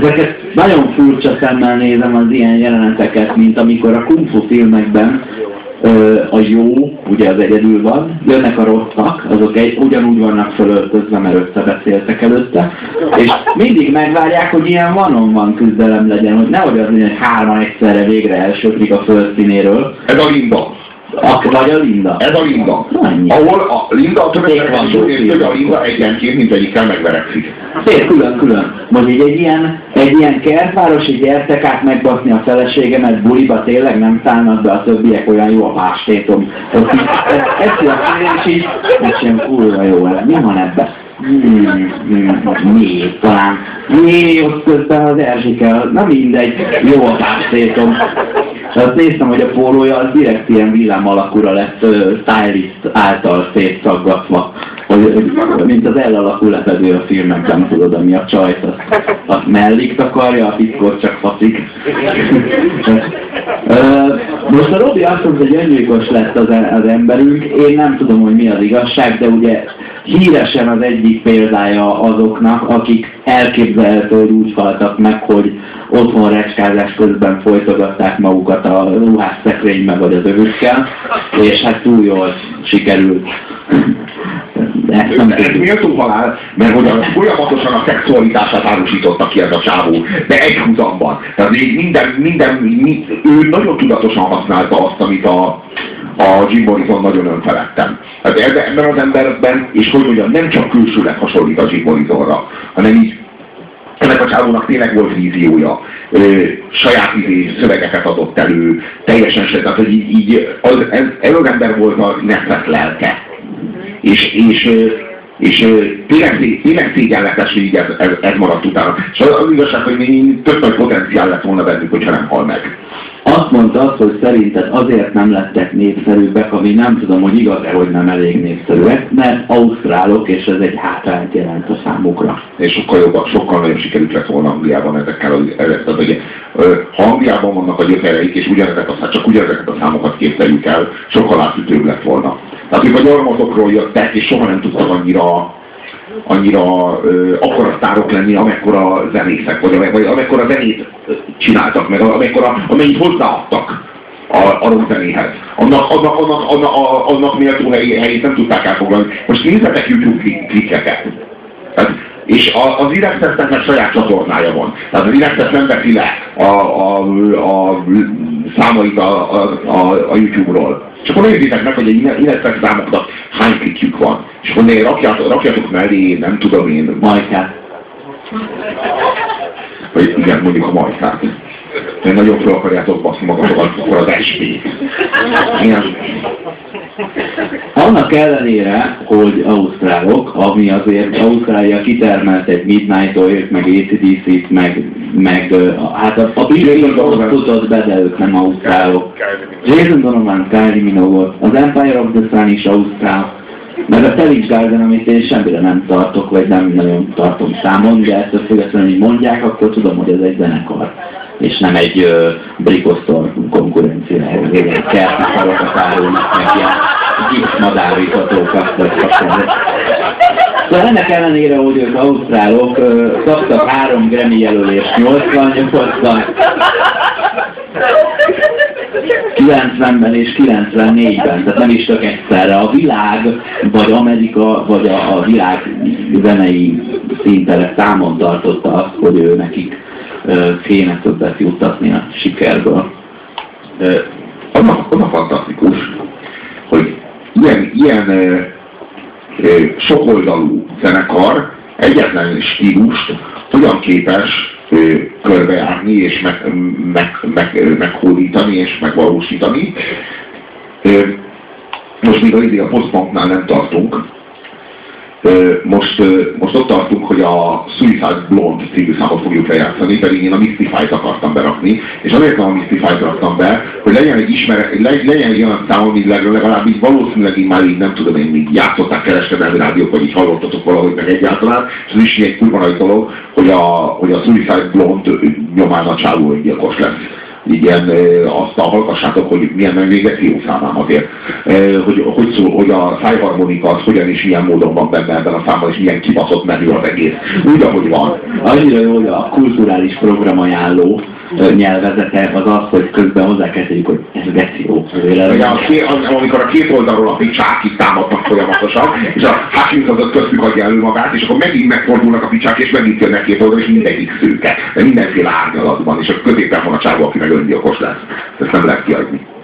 Ezeket nagyon furcsa szemmel nézem az ilyen jeleneteket, mint amikor a kung fu filmekben a jó, ugye az egyedül van, jönnek a rosszak, azok ugyanúgy vannak fölöltözve, mert összebeszéltek előtte, és mindig megvárják, hogy ilyen vanon-van küzdelem legyen, hogy nehogy az legyen, hogy hárman egyszerre végre elsöprik a földszínéről. Ez a Linda. Vagy a Linda. Ez a Linda. Ahol a Linda a többet van szó, hogy a Linda egyenként mindegyikkel megverekszik. Szép, külön-külön. Most így egy ilyen kertváros, így értek át megbaszni a feleségemet, buliba tényleg nem szállnak be a többiek, olyan jó a pástétom. Ezt a kérdés így, ez sem kurva jó lenne. Mi van ebben? Még talán. Még ott közben az Erzsikel. Na mindegy, jó a pástétom. És azt néztem, hogy a pólója az direkt ilyen villám alakúra lett stylist által szétszaggatva, mint az elalakú lepedő a filmekben, tudod, ami a csajt, azt mellik takarja, a piszkót csak faszik. Most a Robi azt mondta, hogy öngyilkos lett az emberünk, én nem tudom, hogy mi az igazság, de ugye híresen az egyik példája azoknak, akik elképzelhető, hogy úgy haltak meg, hogy otthon recskázás közben folytogatták magukat a ruhás szekrénybe vagy az övükkel, és hát túl jól sikerült. Ez méltó halál, mert hogy folyamatosan a szexualitását árusította ki ez a csávó, de egyhuzamban. Tehát ő nagyon tudatosan használta azt, amit a Jim Morrison nagyon önfeledtem. Hát ebben az emberben, és hogy mondjam, nem csak külsőleg hasonlít a Jim Morrisonra, hanem így ennek a csávónak tényleg volt víziója, saját szövegeket adott elő, teljesen saját, tehát hogy így ez az ember volt a nefett lelke. És tényleg szégyenletes, hogy így ez maradt utána. És az igazság, hogy még több nagy potenciál lett volna bennük, hogyha nem hal meg. Azt mondta azt, hogy szerinted azért nem lettek népszerűbbek, ami nem tudom, hogy igaz-e, hogy nem elég népszerűek, mert ausztrálok, és ez egy hátrányt jelent a számukra. És sokkal nagyobb sikerült lett volna Angliában ezekkel az eredeteket. Ha Angliában vannak a gyökereik, és csak ugyanezeket a számokat képzeljük el, sokkal átütőbb lett volna. Tehát ők a gyarmatokról jöttek, és soha nem tudtak annyira akkora sztárok lenni, amekkora zenészek, vagy amekkora zenét csináltak meg, amennyit hozzáadtak a rock zenéhez. Annak méltó helyét nem tudták elfoglalni. Most nézzetek YouTube klikkeket. És az INXS-nek meg saját csatornája van. Tehát az INXS nem veszi le a számait a YouTube-ról. És akkor nézzétek meg, hogy egy INXS számoknak hány klikkjük van. És akkor ne rakjatok mellé, nem tudom én, majkát. Vagy igen, mondjuk a majkát. De nagyon fel akarjátok baszni magatokat, akkor az esmény. Annak ellenére, hogy ausztrálok, ami azért Ausztrália kitermelt egy Midnight-t, meg ACDC-t, meg hát a Beatles-t tudod be, de ők nem ausztrálok. Jason Donovan, Kylie Minogue, az Empire of the Sun is ausztrál, meg a Telix Garden, amit én semmire nem tartok, vagy nem nagyon tartom számon, de ettől függetlenül, hogy mondják, akkor tudom, hogy ez egy zenekar, és nem egy brikosztor konkurenciához, vagy egy kerti szarokat árulnak meg ilyen gipszmadárítatókat, vagy hasonlóan. Szóval ennek ellenére, hogy ők ausztrálok, kaptak 3 Grammy jelölést 88-ban, 90-ben és 94-ben, tehát nem is csak egyszerre. A világ, vagy Amerika, vagy a világ zenei szinten számon tartotta azt, hogy ő nekik kéne többet juttatni a sikerből. Az a fantasztikus, hogy ilyen sokoldalú zenekar egyetlen stílust hogyan képes körbejárni és meghódítani és megvalósítani. Most még idén a post-punknál nem tartunk. Most ott tartunk, hogy a Suicide Blonde című számot fogjuk lejátszani, pedig én a Mystify-t akartam berakni, és azért nem a Mystify-t raktam be, hogy legyen egy olyan szám, ami legalább így valószínűleg így már így nem tudom én, így játszották kereskedelmi rádiók, vagy így hallottatok valahogy meg egyáltalán, és ez is egy kurva nagy dolog, hogy a Suicide Blonde nyomán a csávó öngyilkos lesz. igen, aztán hallgassátok, hogy milyen végre triumfálnám azért. Hogy szól, hogy a szájharmonika az hogyan és milyen módon van benne ebben a számban, és milyen kibaszott menő az egész. Úgy, ahogy van. Annyira jó, hogy a kulturális programajánló nyelvezete az az, hogy közben hozzákezdjük, hogy ez geci jó. Amikor a két oldalról a picsákig támadnak folyamatosan, és a hátsúlyzatot köztük adja elő magát, és akkor megint megfordulnak a picsák, és megint jönnek két oldal, és mindegyik szőke. De mindenféle árnyalatban, és a középen van a csávó, aki meg öngyilkos lesz. Ezt nem lehet kiadni.